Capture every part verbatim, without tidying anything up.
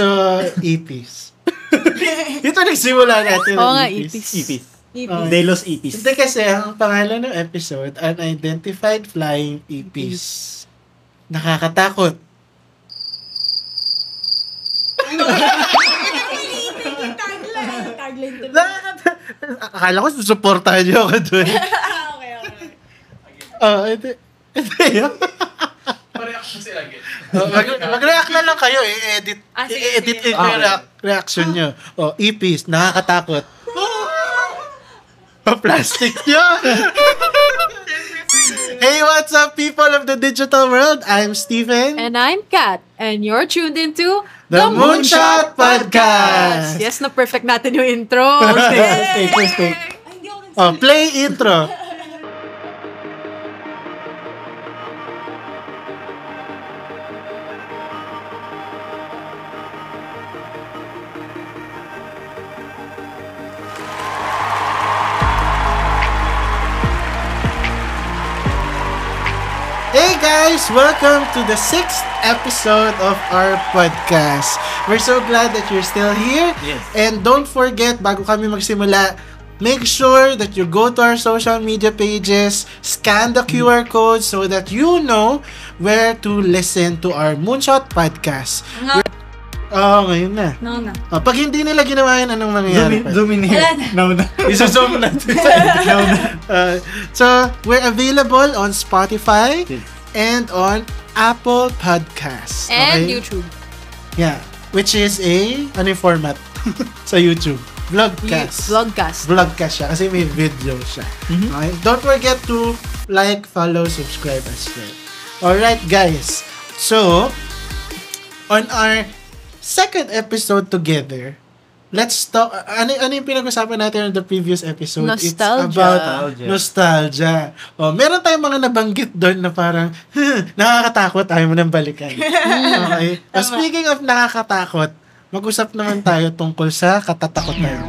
sa eighties. Ito nagsimula natin. Oo nga, eighties. Dailo's eighties. Hindi kasi ang pangalan ng episode, Unidentified Flying eighties. Nakakatakot. Tagline to. Akala ko susuportahan niyo ako doon. Okay, okay. Oh, ito. Reaction sila git. Mag-react na lang kayo, i-edit. I-edit yung reaction nyo. O, ipis, nakakatakot. Plastic nyo! Hey, what's up people of the digital world? I'm Stephen. And I'm Kat. And you're tuned into The Moonshot Podcast! Yes, na-perfect natin yung intro. Okay, okay, okay. Play intro. Guys, welcome to the sixth episode of our podcast. We're so glad that you're still here. Yes. And don't forget, bago kami magsimula, make sure that you go to our social media pages, scan the Q R code so that you know where to listen to our Moonshot Podcast. No. Oh, ngayon na. No, no. Oh, pag hindi nila ginawa yun, anong mangyayari? Zoom in here. No, no. Isa-zoom natin. No, no. Uh, so, we're available on Spotify. Yes. And on Apple Podcasts. And okay? YouTube. Yeah. Which is a, ano yung format? Sa YouTube. Vlogcast. Vlogcast. Vlogcast siya kasi may video siya. Mm-hmm. Okay? Don't forget to like, follow, subscribe as well. Alright guys. So, on our second episode together, let's talk, ano, ano yung pinag-usapan natin on the previous episode? Nostalgia. It's about nostalgia. nostalgia. Oh, meron tayong mga nabanggit doon na parang, nakakatakot, ayaw mo nang balikan. Okay. Oh, speaking of nakakatakot, mag-usap naman tayo tungkol sa katatakot na yun.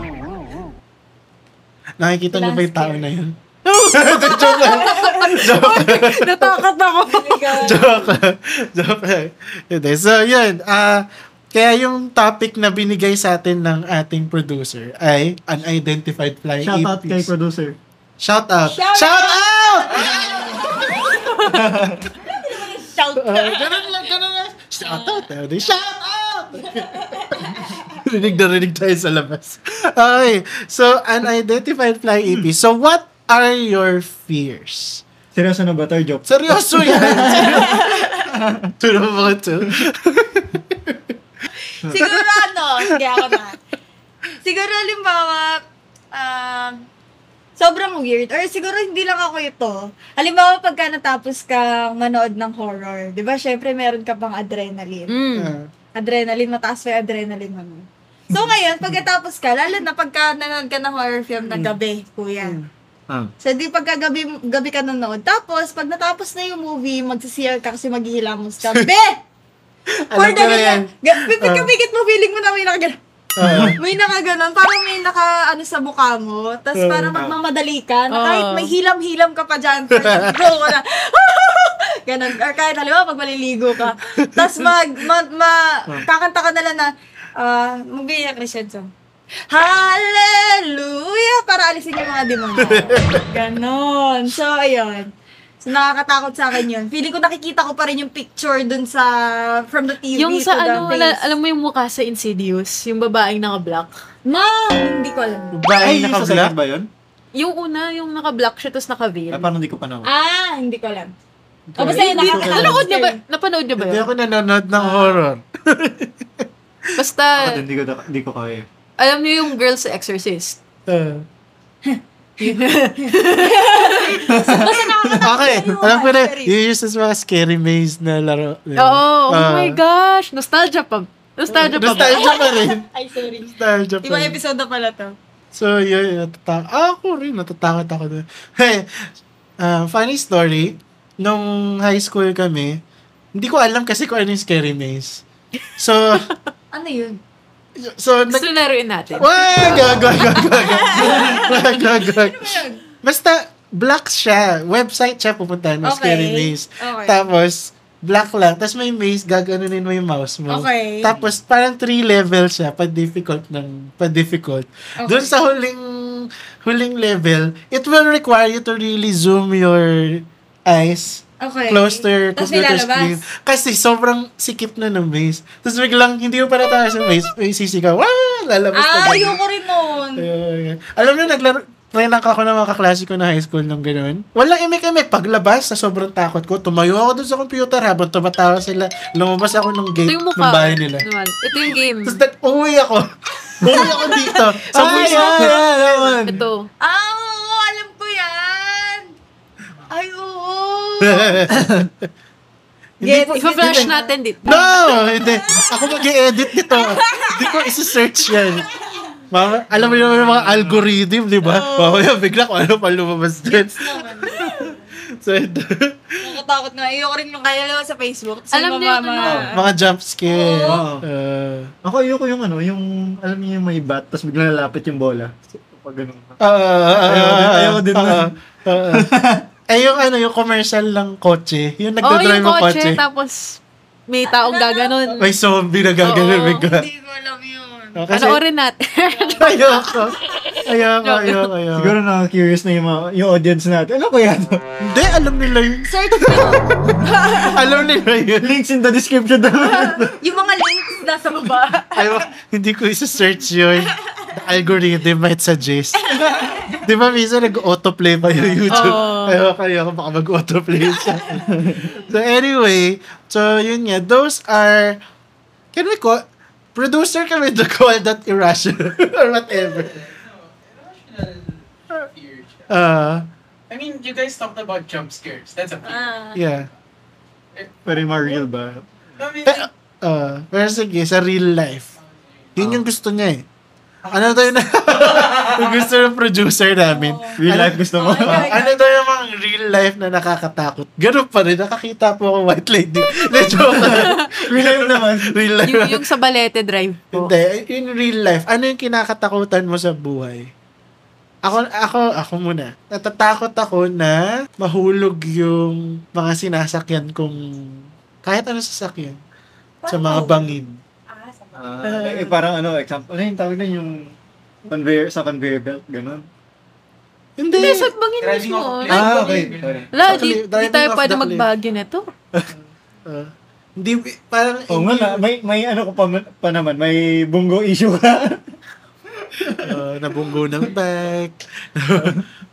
Nakikita niyo ba yung tao na yun? Joke lang. Joke lang. Natakot ako. Joke lang. Joke lang. So, yun. Ah, uh, Kaya yung topic na binigay sa atin ng ating producer ay unidentified flying eighties. Shout out kay producer. Shout out. Shout, shout out! Shout out! Ganun lang, ganun lang. Shout out. Shout out! Rinig na rinig tayo sa labas. Okay. So, unidentified flying eighties. So, what are your fears? Seryoso na ba tayo, joke? Seryoso yan! Turo mo ko to. Siguro ano, sige ako na. Siguro halimbawa, um, sobrang weird. Or siguro hindi lang ako ito. Halimbawa pagka natapos kang manood ng horror, di ba syempre meron ka pang adrenaline. Mm. Adrenaline, mataas pa yung adrenaline mo. So ngayon, pagkatapos ka, lalo na pagka nanood ka ng horror film na gabi, kuya. Mm. Ah. So di pagka gabi, gabi ka nanood. Tapos, pag natapos na yung movie, magsisiyar ka kasi maghihilamos ka. Be! For the ganyan. Pipikapikit mo, feeling mo na may nakaganon. Uh, may nakaganon. Parang may naka, ano, sa mukha mo. Tapos uh, parang magmamadali ka. Na kahit may hilam-hilam ka pa dyan. Go ka na. Ganon. Or kahit halimbawa, pag maliligo ka. Tapos mag, mag, mag, kakanta ka na lang na, ah, uh, magbiyak na siya dyan. Hallelujah! Para alisin yung mga demonyo. Ganon. So, ayun. So, nakakatakot sa akin yun. Feeling ko nakikita ko pa rin yung picture dun sa, from the T V yung to sa, the ano, face. Yung sa ano, alam mo yung mukha sa Insidious? Yung babaeng naka-black? Ma! Hindi ko alam. Babaeng naka-black ba yun? Yung una, yung naka-black siya, tapos naka-veil. Ah, paano hindi ko panaw? Ah, hindi ko alam. Okay. O, basta yun, nakapanood niya ba? Napanood niya ba yun? Hindi ako nanonood ng horror. Basta, oh, hindi ko, hindi ko kaya. Alam niyo yung girl sa Exorcist? Uh. Okay, alam ko na, you use this mga Scary Maze na laro. Oo, oh, oh uh, my gosh, nostalgia pa. Nostalgia pa. Nostalgia pa rin. Ay, sorry. Nostalgia pa. Ibang episode na pala to. So, yun, yun, natatakot. Ah, ako rin, natatakot ako doon. Hey, uh, funny story, nung high school kami, hindi ko alam kasi kung ano yung Scary Maze. So, ano yun? So, gusto na laruin natin. Wag, wag, wag, wag, wag, wag, wag. Basta, black siya. Website siya, pupuntahan mo, okay. Scary Maze. Okay. Tapos, black lang, tapos may maze, gaganunin mo yung mouse mo. Okay. Tapos parang three levels siya, pa-difficult ng pa-difficult. Okay. Doon sa huling huling level, it will require you to really zoom your eyes okay. close to your tas computer screen. Kasi sobrang sikip na ng maze. Tapos biglang, hindi mo para tayo sa maze, may sisigaw, wah! Lalabas ah, na ganun. Ayoko rin nun! Alam mo, naglaro, try lang ako ng mga kaklase ko na high school nung ganoon. Walang imik-imik. Paglabas, sa sobrang takot ko, tumayo ako dun sa computer habang tumatawa sila. Lumabas ako ng gate ng bahay nila. Ito yung game. Tapos that, uwi ako. Uwi ako dito. Sa buhay naman. Ito. Ah, oo, alam ko yan. Ay, oo. Ipa-flash natin dito. No, hindi. Ako mag-i-edit dito. Hindi ko isa-search yan. Mama, alam mo yung mga algorithm, di ba? Oh. Mamaya, bigla ko ano pa lumabas din. So, ito. Nakatakot na. Ayoko rin yung kaya lang sa Facebook. So, alam niyo ano. Oh, mga jump scare. Oh. Uh, ako, ayoko yung ano, yung, alam niyo yung may bat, tapos bigla nalapit yung bola. Pag ganun. Uh, ayoko, uh, ayoko din uh, na. Uh, uh, Ay, yung ano, yung commercial lang kotse. Yung nagdadrive mo oh, kotse. kotse. Tapos, may taong gaganon. May zombie na gaganon. Hindi ko alam yun. No, kasi, ano orin natin? Ayoko. Ayoko, ayoko, ayoko. Siguro nakaka-curious na yung, mga, yung audience natin. Ano ko yan? Hindi, alam nila yun. Search nila. Alam nila yun. Links in the description. Yung mga links nasa baba. Ayoko, hindi ko isa-search yun. The algorithm might suggest. Di ba, minsan nag-autoplay pa yung YouTube? Oh. Ayoko, ayoko, baka mag-autoplay siya. So anyway, so yun nga, those are, can we call, producer kami to call that irrational or whatever. No, irrational fear. Uh, I mean, you guys talked about jump scares. That's a fear. Uh, yeah. Pero yung mga real ba? Pero, uh, pero sige, sa real life. Yun yung gusto niya eh. Ano tayo na? Gusto ng producer namin. Real life gusto mo? Ano tayo yung mga real life na nakakatakot? Ganun pa rin. Nakakita po ako white lady. Let's joke. Real life naman. Real life. Yung, yung sa Balete Drive po. Hindi. In real life, ano yung kinakatakutan mo sa buhay? Ako, ako, ako muna. Natatakot ako na mahulog yung mga sinasakyan kong kahit ano sasakyan. Sa mga bangin. Uh, eh, parang ano, example, ano yung tawag na yung conveyor, sa conveyor belt, gano'n? Hindi, hindi sa bangin mismo. Ah, okay. Sorry. Wala, di, di tayo pwede magbagyo na ito. uh, hindi, parang... Oo nga na, may, may ano ko pa, pa naman, may bungo issue ka. uh, nabunggo ng bike.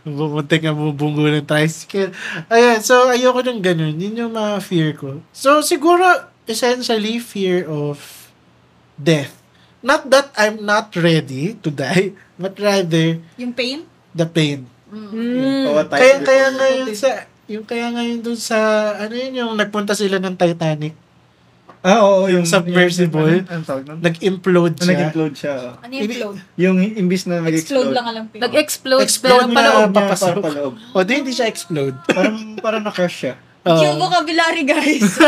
Bumuntik na bubunggo ng tricycle. Ayan, so ayoko ng gano'n. Yun yung mga fear ko. So siguro, essentially, fear of death. Not that I'm not ready to die, but rather... Yung pain? The pain. Mm. Mm. Kaya, kaya ngayon sa... Yung kaya ngayon dun sa... Ano yun yung nagpunta sila ng Titanic? Ah, oo. Yung, yung submersible. Nag-implode siya. Nag-implode siya. Ano yung implode? Yung imbis na mag-explode. Explode lang alam. Nag-explode. Explode na papasok. O, di hindi siya explode. Parang, parang na-crush siya. Yung vocabulary, guys.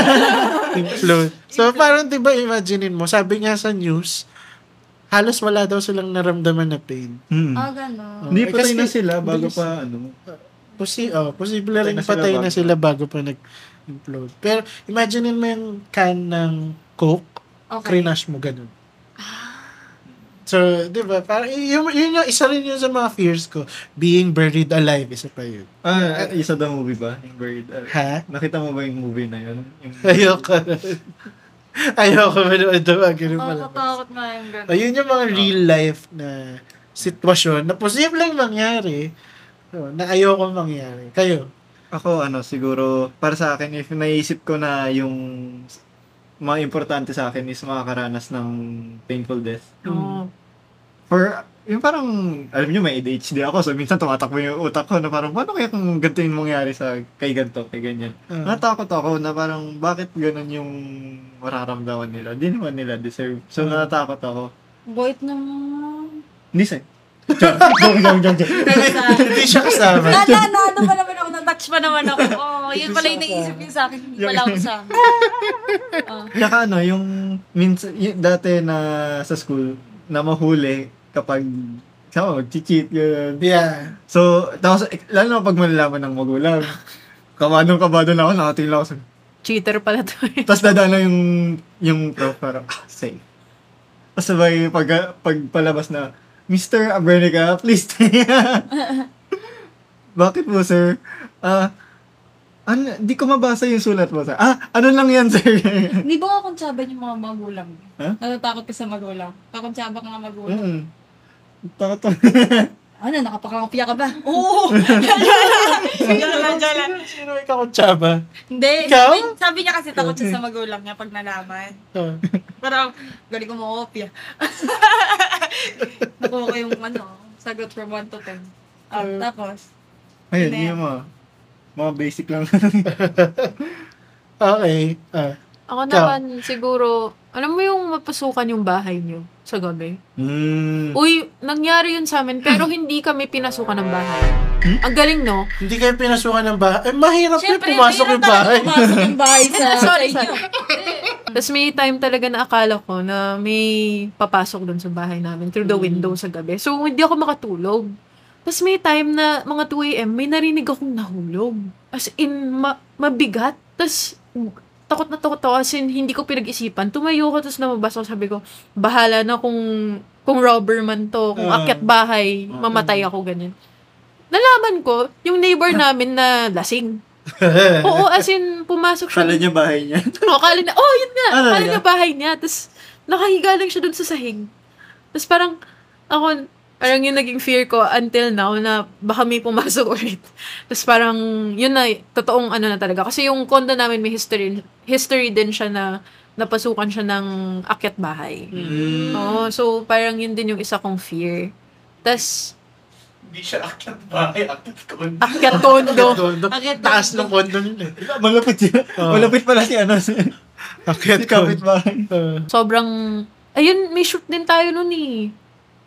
So, parang, diba, imaginein mo, sabi nga sa news, halos wala daw silang naramdaman na pain. Mm. Oh, gano'n. Oh, hindi, eh, patay na sila bago pa, ano? Posi- oh, posible rin patay na sila bago pa nag-implode. Pero, imaginein mo yung can ng Coke, okay. Crinash mo, gano'n. So, di ba? Parang, yun, yun yung isa rin yun sa mga fears ko. Being buried alive, isa pa yun. Ah, uh, isa daw movie ba? Yung buried alive. Ha? Nakita mo ba yung movie na yun? Yung... Ayoko. Ayoko ba naman daw. Makatakot na yung gano'n. Yun yung mga real life na sitwasyon na posibleng mangyari. Na ayoko mangyari. Kayo? Ako, ano, siguro, para sa akin, if naisip ko na yung... mga importante sa akin is makakaranas ng painful death. Oh. For, yung parang, alam nyo, may A D H D ako, so minsan tumatakbo yung utak ko na parang, paano kaya kung ganito yung mangyari sa, kay ganito, kay ganyan. Uh. Natakot ako na parang, bakit ganun yung mararamdaman nila? Di naman nila deserve. So, uh. natakot ako. Boit naman. Hindi sa'yo. Jong, jong, jong, jong. Hindi siya kasama. Nananado pa naman ako, natouch pa naman ako. Oh, yun pala yung naisip yun sa akin, hindi pala ako sa akin. Oh. Saka ano, yung, minsan, yung dati na sa school, na mahuli kapag, sama, mag-cheat, yun. Yeah. So, tapos, lalo na pag malalaman ng magulang, kabadong-kabadong na ako, nakatingin lang ako sa, Cheater pala to. Tapos dadaan na yung, yung prof, parang, ah, safe. Tapos sabay pag, pagpalabas na, Mister Abrenica, please stay. Bakit mo, sir? Ah, uh, Ano, di ko mabasa yung sulat mo, sir. Ah, ano lang yan, sir? Hindi ba kakontsaba yung mga magulang? Huh? Natatakot ka sa magulang? Kakontsaba ka nga magulang? Oo. Mm-hmm. Takot. Ano, nakapakakopya ka ba? Oo! Diyan lang, diyan lang. Sino yung kakontsaba? Hindi. Sabi, sabi niya kasi takot siya sa magulang niya pag nalaman. Parang, galing kumukopya. Nakuha ko yung ano, sagot from one to ten. Ah, uh, tapos. Ayun, yun mo. Mga basic lang. Okay. Uh, Ako naman, ka. Siguro, alam mo yung mapasukan yung bahay nyo sa gabi? Mm. Uy, nangyari yun sa amin, pero hindi kami pinasukan ng bahay. Hmm? Ang galing, no? Hindi kayo pinasukan ng bahay? Eh, mahirap yung pumasok yung bahay. Siyempre, mahirap pumasok yung bahay sa, sorry, sa inyo. Tapos may time talaga na akala ko na may papasok dun sa bahay namin through the mm. window sa gabi. So, hindi ako makatulog. Tapos may time na mga two a.m. may narinig akong nahulog. As in, ma- mabigat. Tapos takot na takot ako. As in, hindi ko pinag-isipan. Tumayo ko, tapos namabas ako. Sabi ko, bahala na kung, kung robber man to. Kung uh, akyat bahay, uh, mamatay ako, ganyan. Nalaman ko, yung neighbor namin na lasing. Oo, as in, pumasok siya. Kala niya bahay niya. Oo, kala niya. Oh, yun nga. Ano kala niya bahay niya. Tapos nakahiga lang siya dun sa sahig. Tapos parang, ako, parang yung naging fear ko until now na baka may pumasok ulit. Tapos parang, yun na, totoong ano na talaga. Kasi yung condo namin may history, history din siya na napasukan siya ng akyat bahay. Mm. Oh, so, parang yun din yung isa kong fear. Tapos, hindi siya akyat bahay, akyat condo. Akyat condo. Akyat taas ng condo nila. Malapit yun. Oh. Malapit pala si ano. Akyat condo. Sobrang, ayun, may shoot din tayo nun eh.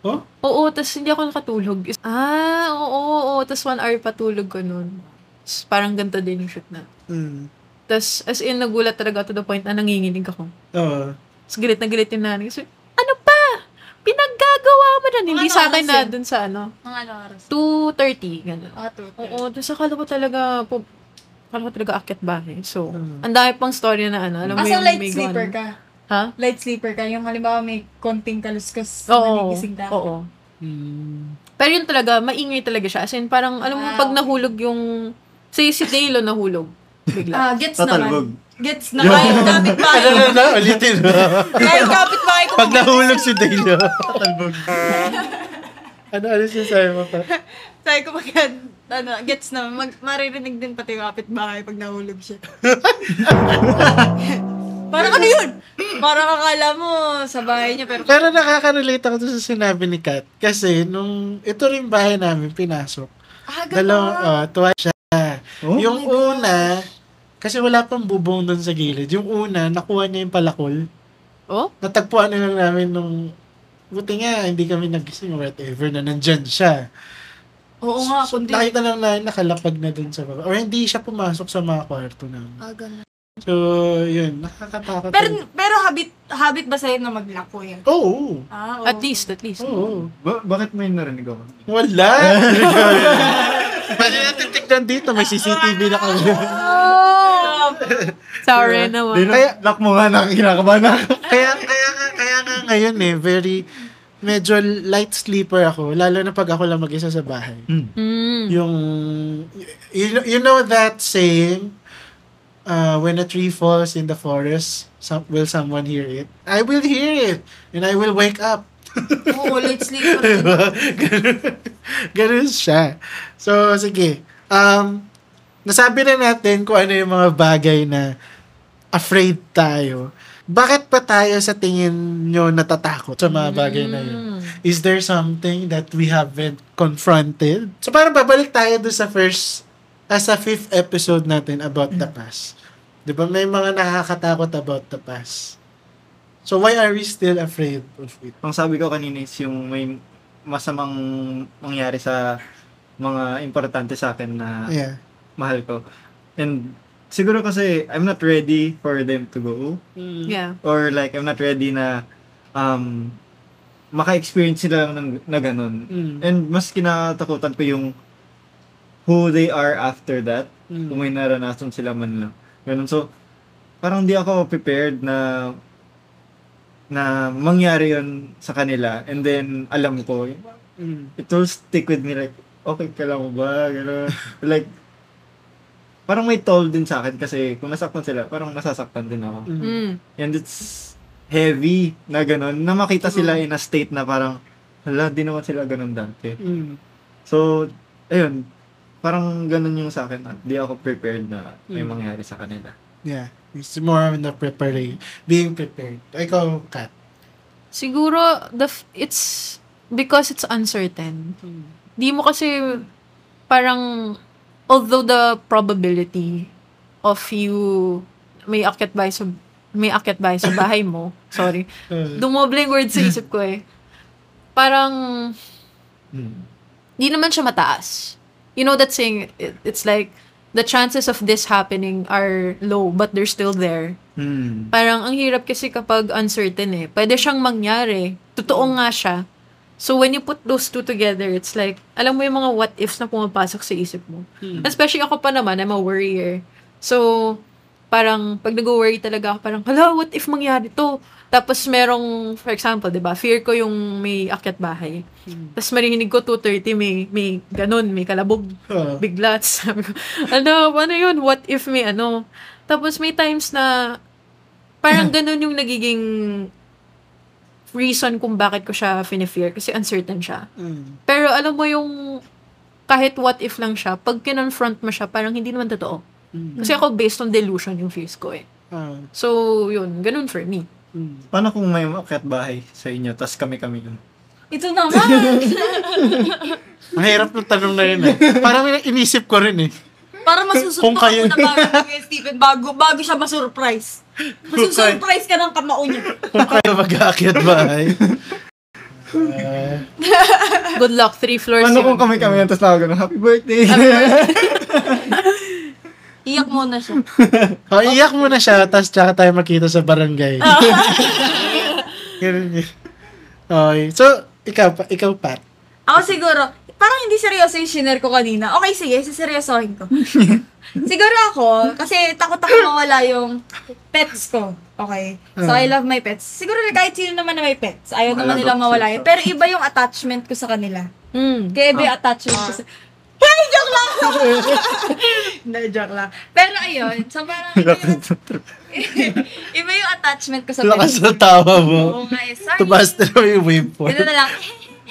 Huh? Oo, tas hindi ako nakatulog. Ah, oo, oo. Tas one hour patulog ko nun. Tas parang ganito din yung shoot na. Mm. Tas as in, nagulat talaga to the point na nanginginig ako. Oo. Uh. Tas galit na galit yung nanay. So, ano pa? Pinaggagawa mo na. Hindi ano sa akin na dun sa ano. Mga ano oras? two thirty, gano'n. Ah, two thirty. Oo, tas akala ko talaga, po, akala ko talaga akyat bahay. So, uh. ang dami pang story na ano. Alam ah, mo so yung light may sleeper gano. Ka? Huh? Light sleeper ka. Yung halimbawa may konting kaluskos na nagising na. Oo. Hmm. Pero yun talaga, maingay talaga siya. As in, parang, alam mo, ah, pag nahulog yung, say, si Dailo nahulog. Bigla. Ah, gets Tatalbog. Naman. Gets naman. Ay, kapit bahay. Ano na na, ulitin. Ay, kapit bahay. Pag nahulog si Dailo. Tatalbog. Ano, ano siya sayo mo pa? Sayo ko pag, ano, gets naman. Mag, maririnig din pati kapit bahay pag nahulog siya. Parang ano yun? Parang akala mo sa bahay niya. Pero, pero nakaka-relate ako sa sinabi ni Kat. Kasi nung ito rin bahay namin, pinasok. Ah, gano'n? Dalawang, uh, twice siya. Oh, yung una, kasi wala pang bubong doon sa gilid. Yung una, nakuha niya yung palakol. Oh? Natagpuan na lang namin nung, buti nga, hindi kami nagising or whatever na nandyan siya. Oo nga, kundi. So, nakita lang na nakalapag na doon sa baba. Or hindi siya pumasok sa mga kwarto namin. Ah, gano'n. So, yun, nakakatakot. Pero, pero habit, habit ba sa'yo na maglakoy yan? Oo. Ah, oo. At least, at least. Oo. Ba- bakit may narinig ako? Wala! Pwede natin tignan dito, may C C T V na kami. Oh! Sorry naman. Kaya, lock mo nga, nakikinakabahan ako. Kaya, kaya, kaya nga ngayon eh, very, medyo light sleeper ako, lalo na pag ako lang mag-isa sa bahay. Mm. Yung, you, you know that saying, Uh, when a tree falls in the forest, some, will someone hear it? I will hear it, and I will wake up. Oo, light sleeper. Diba? Ganun, ganun siya. So, sige. Um, nasabi na natin kung ano yung mga bagay na afraid tayo. Bakit pa tayo sa tingin nyo natatakot sa mga bagay na yun? Is there something that we haven't confronted? So, parang babalik tayo doon sa first as a fifth episode natin about the past. Di ba may mga nakakatakot about the past? So why are we still afraid of it? Ang sabi ko kanina is yung may masamang mangyari sa mga importante sa akin na yeah. mahal ko. And siguro kasi I'm not ready for them to go. Mm. Yeah. Or like I'm not ready na um, maka-experience sila ng, na ganun. Mm. And mas kinatakutan ko yung who they are after that, mm. kung may naranasan sila man lang. Ganun. So, parang di ako prepared na na mangyari yun sa kanila, and then alam ko it will stick with me, like okay ka lang ba, gano'n. Like parang may toll din sa akin kasi kung nasaktan sila, parang nasasaktan din ako. Mm. And it's heavy na gano'n, na makita sila in a state na parang, hala, di naman sila gano'n dati. Mm. So, ayun, parang gano'n yung sa akin, di ako prepared na may mangyari sa kanila. Yeah, it's more on the preparing, being prepared. Ikaw, Kat? Siguro, the f- it's because it's uncertain. Mm. Di mo kasi, parang, although the probability of you may akyat bahay sa may akyat bahay sa bahay mo, sorry, dumoble yung word sa isip ko eh, parang di naman siya mataas, you know that saying, it, it's like the chances of this happening are low but they're still there. Mm. Parang ang hirap kasi kapag uncertain eh, pwede siyang mangyari, totoo nga siya. So, when you put those two together, it's like, alam mo yung mga what-ifs na pumapasok sa isip mo. Hmm. Especially ako pa naman, I'm a worrier. So, parang, pag nag-worry talaga ako, parang, hala, what if mangyari to? Tapos, merong, for example, diba, fear ko yung may akyat bahay. Hmm. Tapos, marinig ko two thirty, may, may ganun, may kalabog, huh. Bigla. Sabi ko, ano, ano yun? What if may ano? Tapos, may times na, parang ganun yung nagiging reason kung bakit ko siya fini-fear kasi uncertain siya. Mm. Pero alam mo yung kahit what if lang siya, pag kinonfront mo siya, parang hindi naman totoo. Mm. Kasi ako based on delusion yung fears ko eh. Uh. So, yun. Ganun for me. Mm. Paano kung may akyat bahay sa inyo tas kami-kami yun? Ito naman! Mahirap ng tanong na yun eh. Parang inisip ko rin eh. Para masusuntok kayo na bago kay Stephen, bago, bago siya masurprise. Masusurprise ka ng kamao niya. Kung kayo mag-aakyat bahay. Uh, Good luck, three floors. Ano kung kami-kami yan, tapos nakagano, happy birthday. Iyak muna siya. Oh, iyak muna siya, tapos tsaka tayo makita sa barangay. Okay. So, ikaw, ikaw Pat. Ako siguro, parang hindi seryoso yung shinare ko kanina. Okay, sige, siseryosohin ko. Siguro ako, kasi takot ako mawala yung pets ko. Okay? So, I love my pets. Siguro kahit sino naman na may pets, ayaw naman nilang mawala yun. Pero iba yung attachment ko sa kanila. Mm. Kaya iba yung attachment ko sa... Hey, joke lang! Hindi, joke lang. Pero ayun, so parang... Iba yung attachment ko sa pets. Lakas na tawa mo. Oo nga eh, sorry. Tubasta na yung waveform. Ito na lang.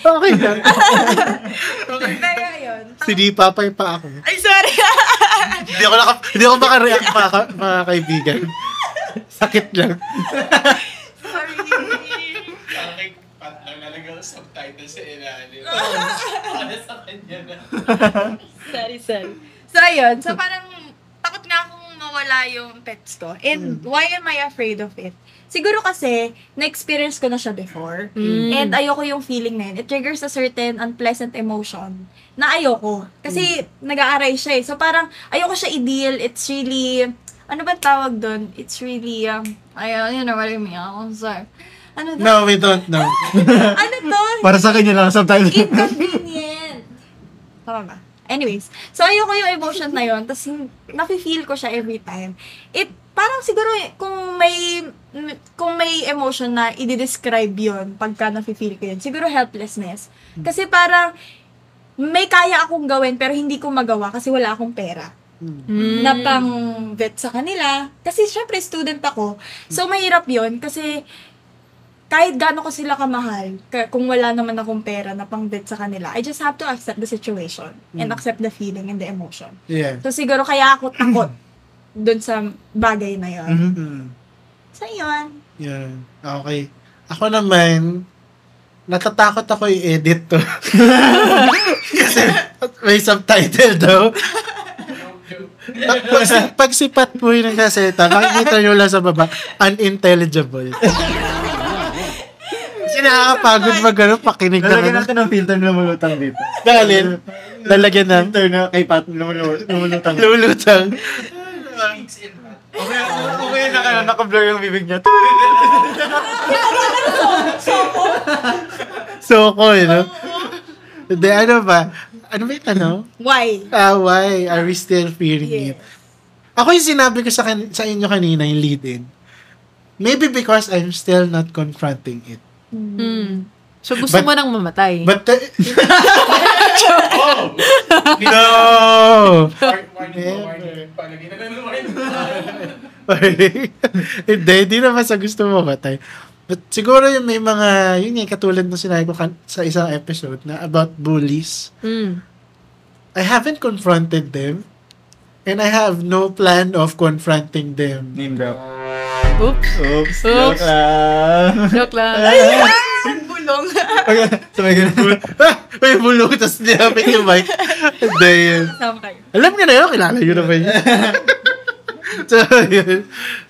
Okay lang. Okay. Kaya yun. Sini papay pa ako. Ay, sorry. Hindi ako naka, hindi ako makareact pa, mga kaibigan. Sakit lang. Sorry. Parang pat lang nalagay ng subtitle sa ilalim. Ano sa kanya na? Sorry, sorry. So, ayun. So, parang takot nga akong mawala yung pets ko. And mm. why am I afraid of it? Siguro kasi, na-experience ko na siya before. Mm. And ayoko yung feeling na yun. It triggers a certain unpleasant emotion na ayoko. Kasi, mm. nag-aaray siya eh. So, parang, ayoko siya i-deal. It's really, ano ba tawag doon? It's really, um, ayun, you know what I mean. I'm sorry. Ano to? No, we don't know. Ano to? Para sa kanya lang, sometimes. Inconvenient. Tama ba? Anyways, so ayoko yung emotion na yun. Tapos, nafe-feel ko siya every time. It, parang siguro, kung may, kung may emotion na i-describe yun, pagka nafe-feel ko yun, siguro helplessness. Kasi parang, may kaya akong gawin, pero hindi ko magawa kasi wala akong pera. Mm. Na pang vet sa kanila. Kasi syempre, student ako. So, mahirap yun kasi, kahit gaano ko sila kamahal, kung wala naman akong pera na pang bet sa kanila, I just have to accept the situation mm. and accept the feeling and the emotion. Yeah. So, siguro kaya ako takot dun sa bagay na yun. Mm-hmm. So, yun. Yeah. Okay. Ako naman, natatakot ako i-edit to. Kasi may subtitle daw. Pag, pag sipat po yun ang kaseta, makikita nyo lang sa baba, unintelligible. Nakakapagod mag ano, pakinig na. Lalagyan natin ng filter na lumulutang dito. Dalin. Lalagyan ng filter na kay Pat lumulutang. Lumulutang. Okay, okay na kayo. Naka-blur yung bibig niya. Soko. Soko, you know? Hindi, ano ba? Ano ba yung tanong? Why? Ah, why? Are we still fearing it? Ako yung sinabi ko sa, kan- sa inyo kanina, yung lead-in. Maybe because I'm still not confronting it. Mm. So, gusto but, mo nang mamatay. But, uh, oh! No! Hindi, hindi naman sa gusto mo mamatay. But siguro yung may mga, yun yung katulad na sinabi ko kan- sa isang episode na about bullies. Mm. I haven't confronted them and I have no plan of confronting them. Name drop. Oops. Oops. Joke lang. Joke lang. Bulong. Okay. So, may bulong. May bulong. Tapos nilapit yung mic. Then, alam niyo na yun. Kilala nyo na ba yun? So, yun.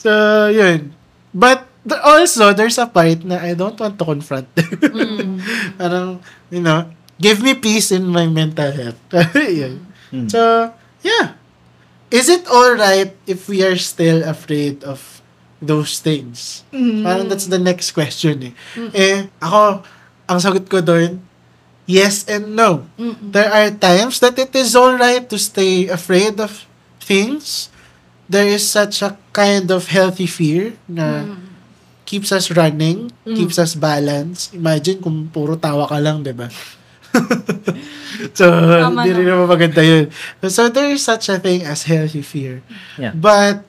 So, yun. But, also, there's a part na I don't want to confront them. Mm. Parang, you know, give me peace in my mental health. Yun. Mm. So, yeah. Is it alright if we are still afraid of those things? Mm. Parang that's the next question eh. Mm-hmm. Eh, ako, ang sagot ko doon, yes and no. Mm-hmm. There are times that it is alright to stay afraid of things. There is such a kind of healthy fear na mm. keeps us running, mm. keeps us balanced. Imagine kung puro tawa ka lang, diba? So, hindi rin naman maganda yun. So, there is such a thing as healthy fear. Yeah. But,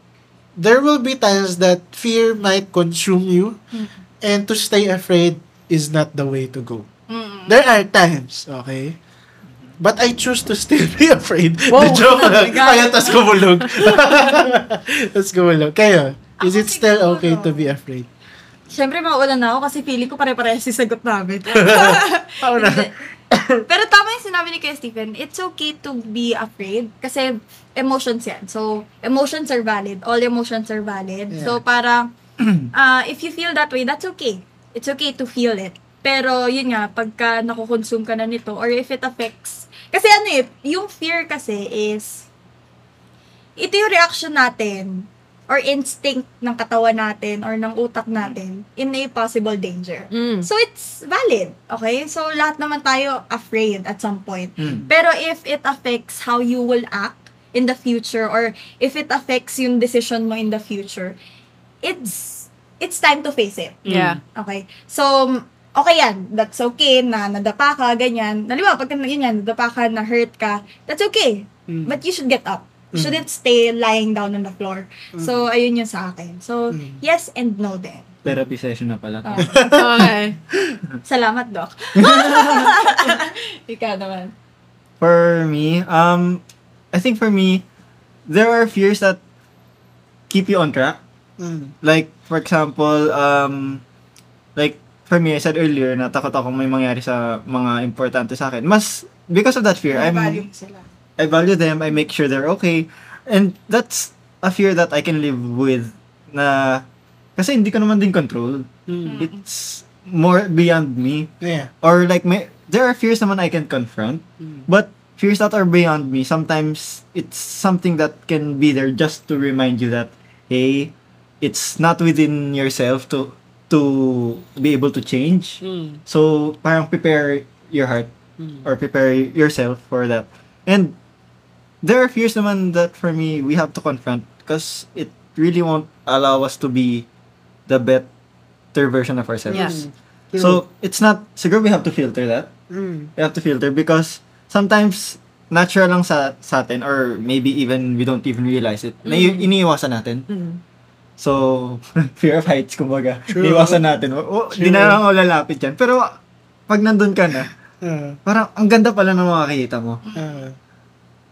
there will be times that fear might consume you, mm-hmm. and to stay afraid is not the way to go. Mm-hmm. There are times, okay? But I choose to still be afraid. Whoa. The joke lang. Kaya, tas kumulog. Tas kumulog. Kayo, is it still okay to be afraid? Siyempre, maulan na ako kasi feeling ko pare-parehas yung sagot namin. Pero tama yung sinabi ni Kuya Stephen, it's okay to be afraid kasi emotions yan. So, emotions are valid. All emotions are valid. Yeah. So, para uh, if you feel that way, that's okay. It's okay to feel it. Pero, yun nga, pagka nakukonsume ka na nito or if it affects... Kasi ano eh, yung fear kasi is... Ito yung reaction natin or instinct ng katawan natin or ng utak natin in a possible danger. Mm. So, it's valid. Okay? So, lahat naman tayo afraid at some point. Mm. Pero if it affects how you will act in the future or if it affects yung decision mo in the future, it's it's time to face it. Yeah. Okay? So, okay yan. That's okay na nadapa ka, ganyan. Naliwa, pagka ganyan, nadapa ka, na-hurt ka, that's okay. Mm. But you should get up. Shouldn't stay lying down on the floor. Mm. So, ayun yun sa akin. So, mm. yes and no then. Therapy session na pala. Oh. Okay. Salamat, Doc. Ikaw naman. For me, um, I think for me, there are fears that keep you on track. Mm. Like, for example, um, like, for me, I said earlier, natakot akong may mangyari sa mga importante sa akin. Mas, because of that fear, may I'm... value sila. I value them, I make sure they're okay. And that's a fear that I can live with. Na, kasi hindi ko naman din control. Mm. It's more beyond me. Yeah. Or like, may, there are fears naman I can confront. Mm. But fears that are beyond me, sometimes it's something that can be there just to remind you that, hey, it's not within yourself to to be able to change. Mm. So, parang prepare your heart mm. or prepare yourself for that. And there are fears naman that for me we have to confront because it really won't allow us to be the better version of ourselves. Yes. Mm. So it's not siguro we have to filter that. Mm. We have to filter because sometimes natural lang sa, sa atin or maybe even we don't even realize it. Mm. Na iniiwasan natin. Mm. So fear of heights kumbaga. Iniiwasan natin. Oh, di na lang lalapit yan. Pero pag nandun ka na, Uh, parang ang ganda pala ng makikita mo. Uh,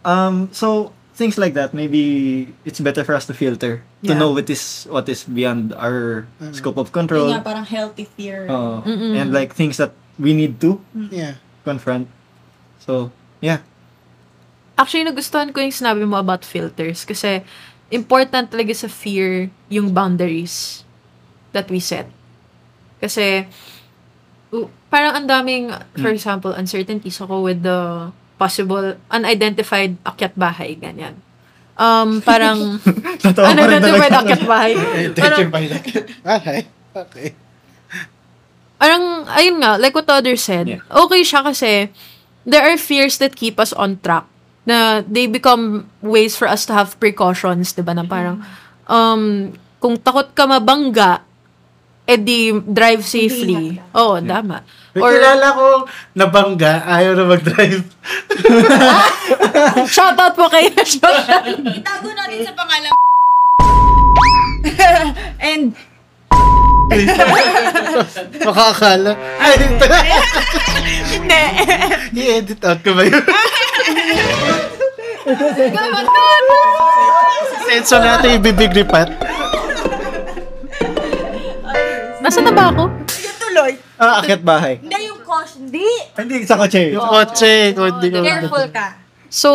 um, so things like that, maybe it's better for us to filter yeah. to know what is what is beyond our uh, scope of control. Yung nga, parang healthy fear. Uh, and like things that we need to yeah. confront. So yeah. Actually, nagustuhan ko yung sinabi mo about filters kasi important talaga sa fear yung boundaries that we set. Kasi parang ang daming, for example, uncertainties ako with the possible unidentified akyat bahay, ganyan. Um, parang, unidentified akyat bahay. Unidentified akyat bahay. Okay. Parang, ayun nga, like what the other said, yeah. okay siya kasi, there are fears that keep us on track. na they become ways for us to have precautions, diba, na parang, um, kung takot ka mabangga, edi drive safely. Oo, oh, dama. May or, kilala ko nabangga, ayaw na mag-drive. Shoutout po kayo. Itago natin sa pangalan. And, makakala. Ay, ito. Hindi. I-edit out ko ba yun? Senso natin yung bibig ni Pat. Nasaan na ba ako? Yung tuloy. Ah, akyat bahay. Hindi, yung kotse. Hindi. Hindi, sa kotse. Yung kotse. Careful ka. So,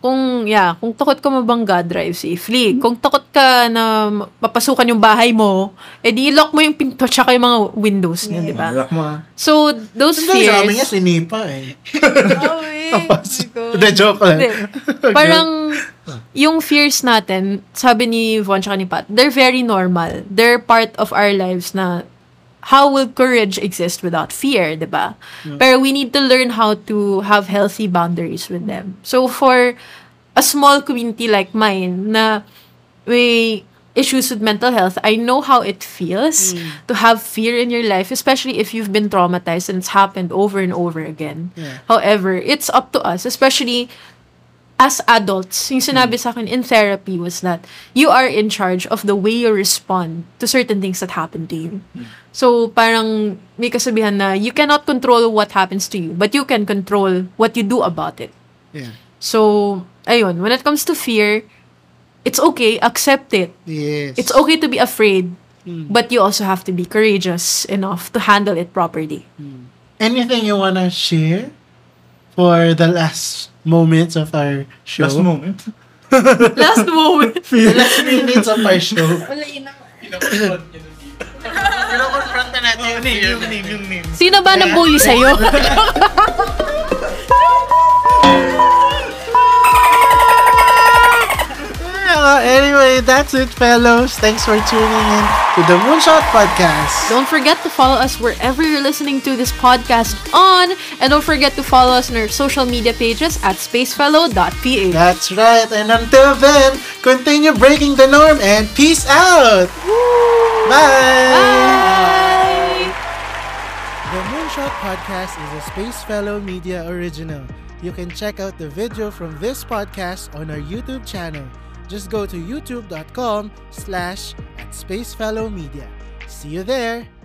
kung, yeah, kung takot ka mabangga, drive safely. Kung takot ka na mapasukan yung bahay mo, edi i-lock mo yung pinto tsaka yung mga windows niya, yeah, di ba? I-lock mo, ha? So, those fears... Sa amin niya, sinipa, eh. Oh, eh. Hindi, joke lang. Parang, yung fears natin, sabi ni Vaughn tsaka ni Pat, they're very normal. They're part of our lives na how will courage exist without fear, di ba? Yeah. Pero we need to learn how to have healthy boundaries with them. So, for a small community like mine, na may issues with mental health, I know how it feels mm. to have fear in your life, especially if you've been traumatized and it's happened over and over again. Yeah. However, it's up to us, especially as adults. Yung sinabi mm. sa akin in therapy was that you are in charge of the way you respond to certain things that happen to you. Mm. So, parang may kasabihan na you cannot control what happens to you, but you can control what you do about it. Yeah. So, ayun, when it comes to fear, it's okay, accept it. Yes. It's okay to be afraid, mm. but you also have to be courageous enough to handle it properly. Mm. Anything you wanna share for the last moments of our show? Last moment? Last moment? The last minutes of our show. Wala, ina. Ina-confront nyo na dito. Ina-confront na natin yung name, yung name, yung name. Sino ba nabully sa'yo? Anyway, that's it, fellows. Thanks for tuning in to the Moonshot Podcast. Don't forget to follow us wherever you're listening to this podcast on. And don't forget to follow us on our social media pages at spacefellow dot p h. That's right. And until then, continue breaking the norm and peace out. Woo! Bye! Bye! The Moonshot Podcast is a Spacefellow Media original. You can check out the video from this podcast on our YouTube channel. Just go to youtube dot com slash at spacefellow media. See you there!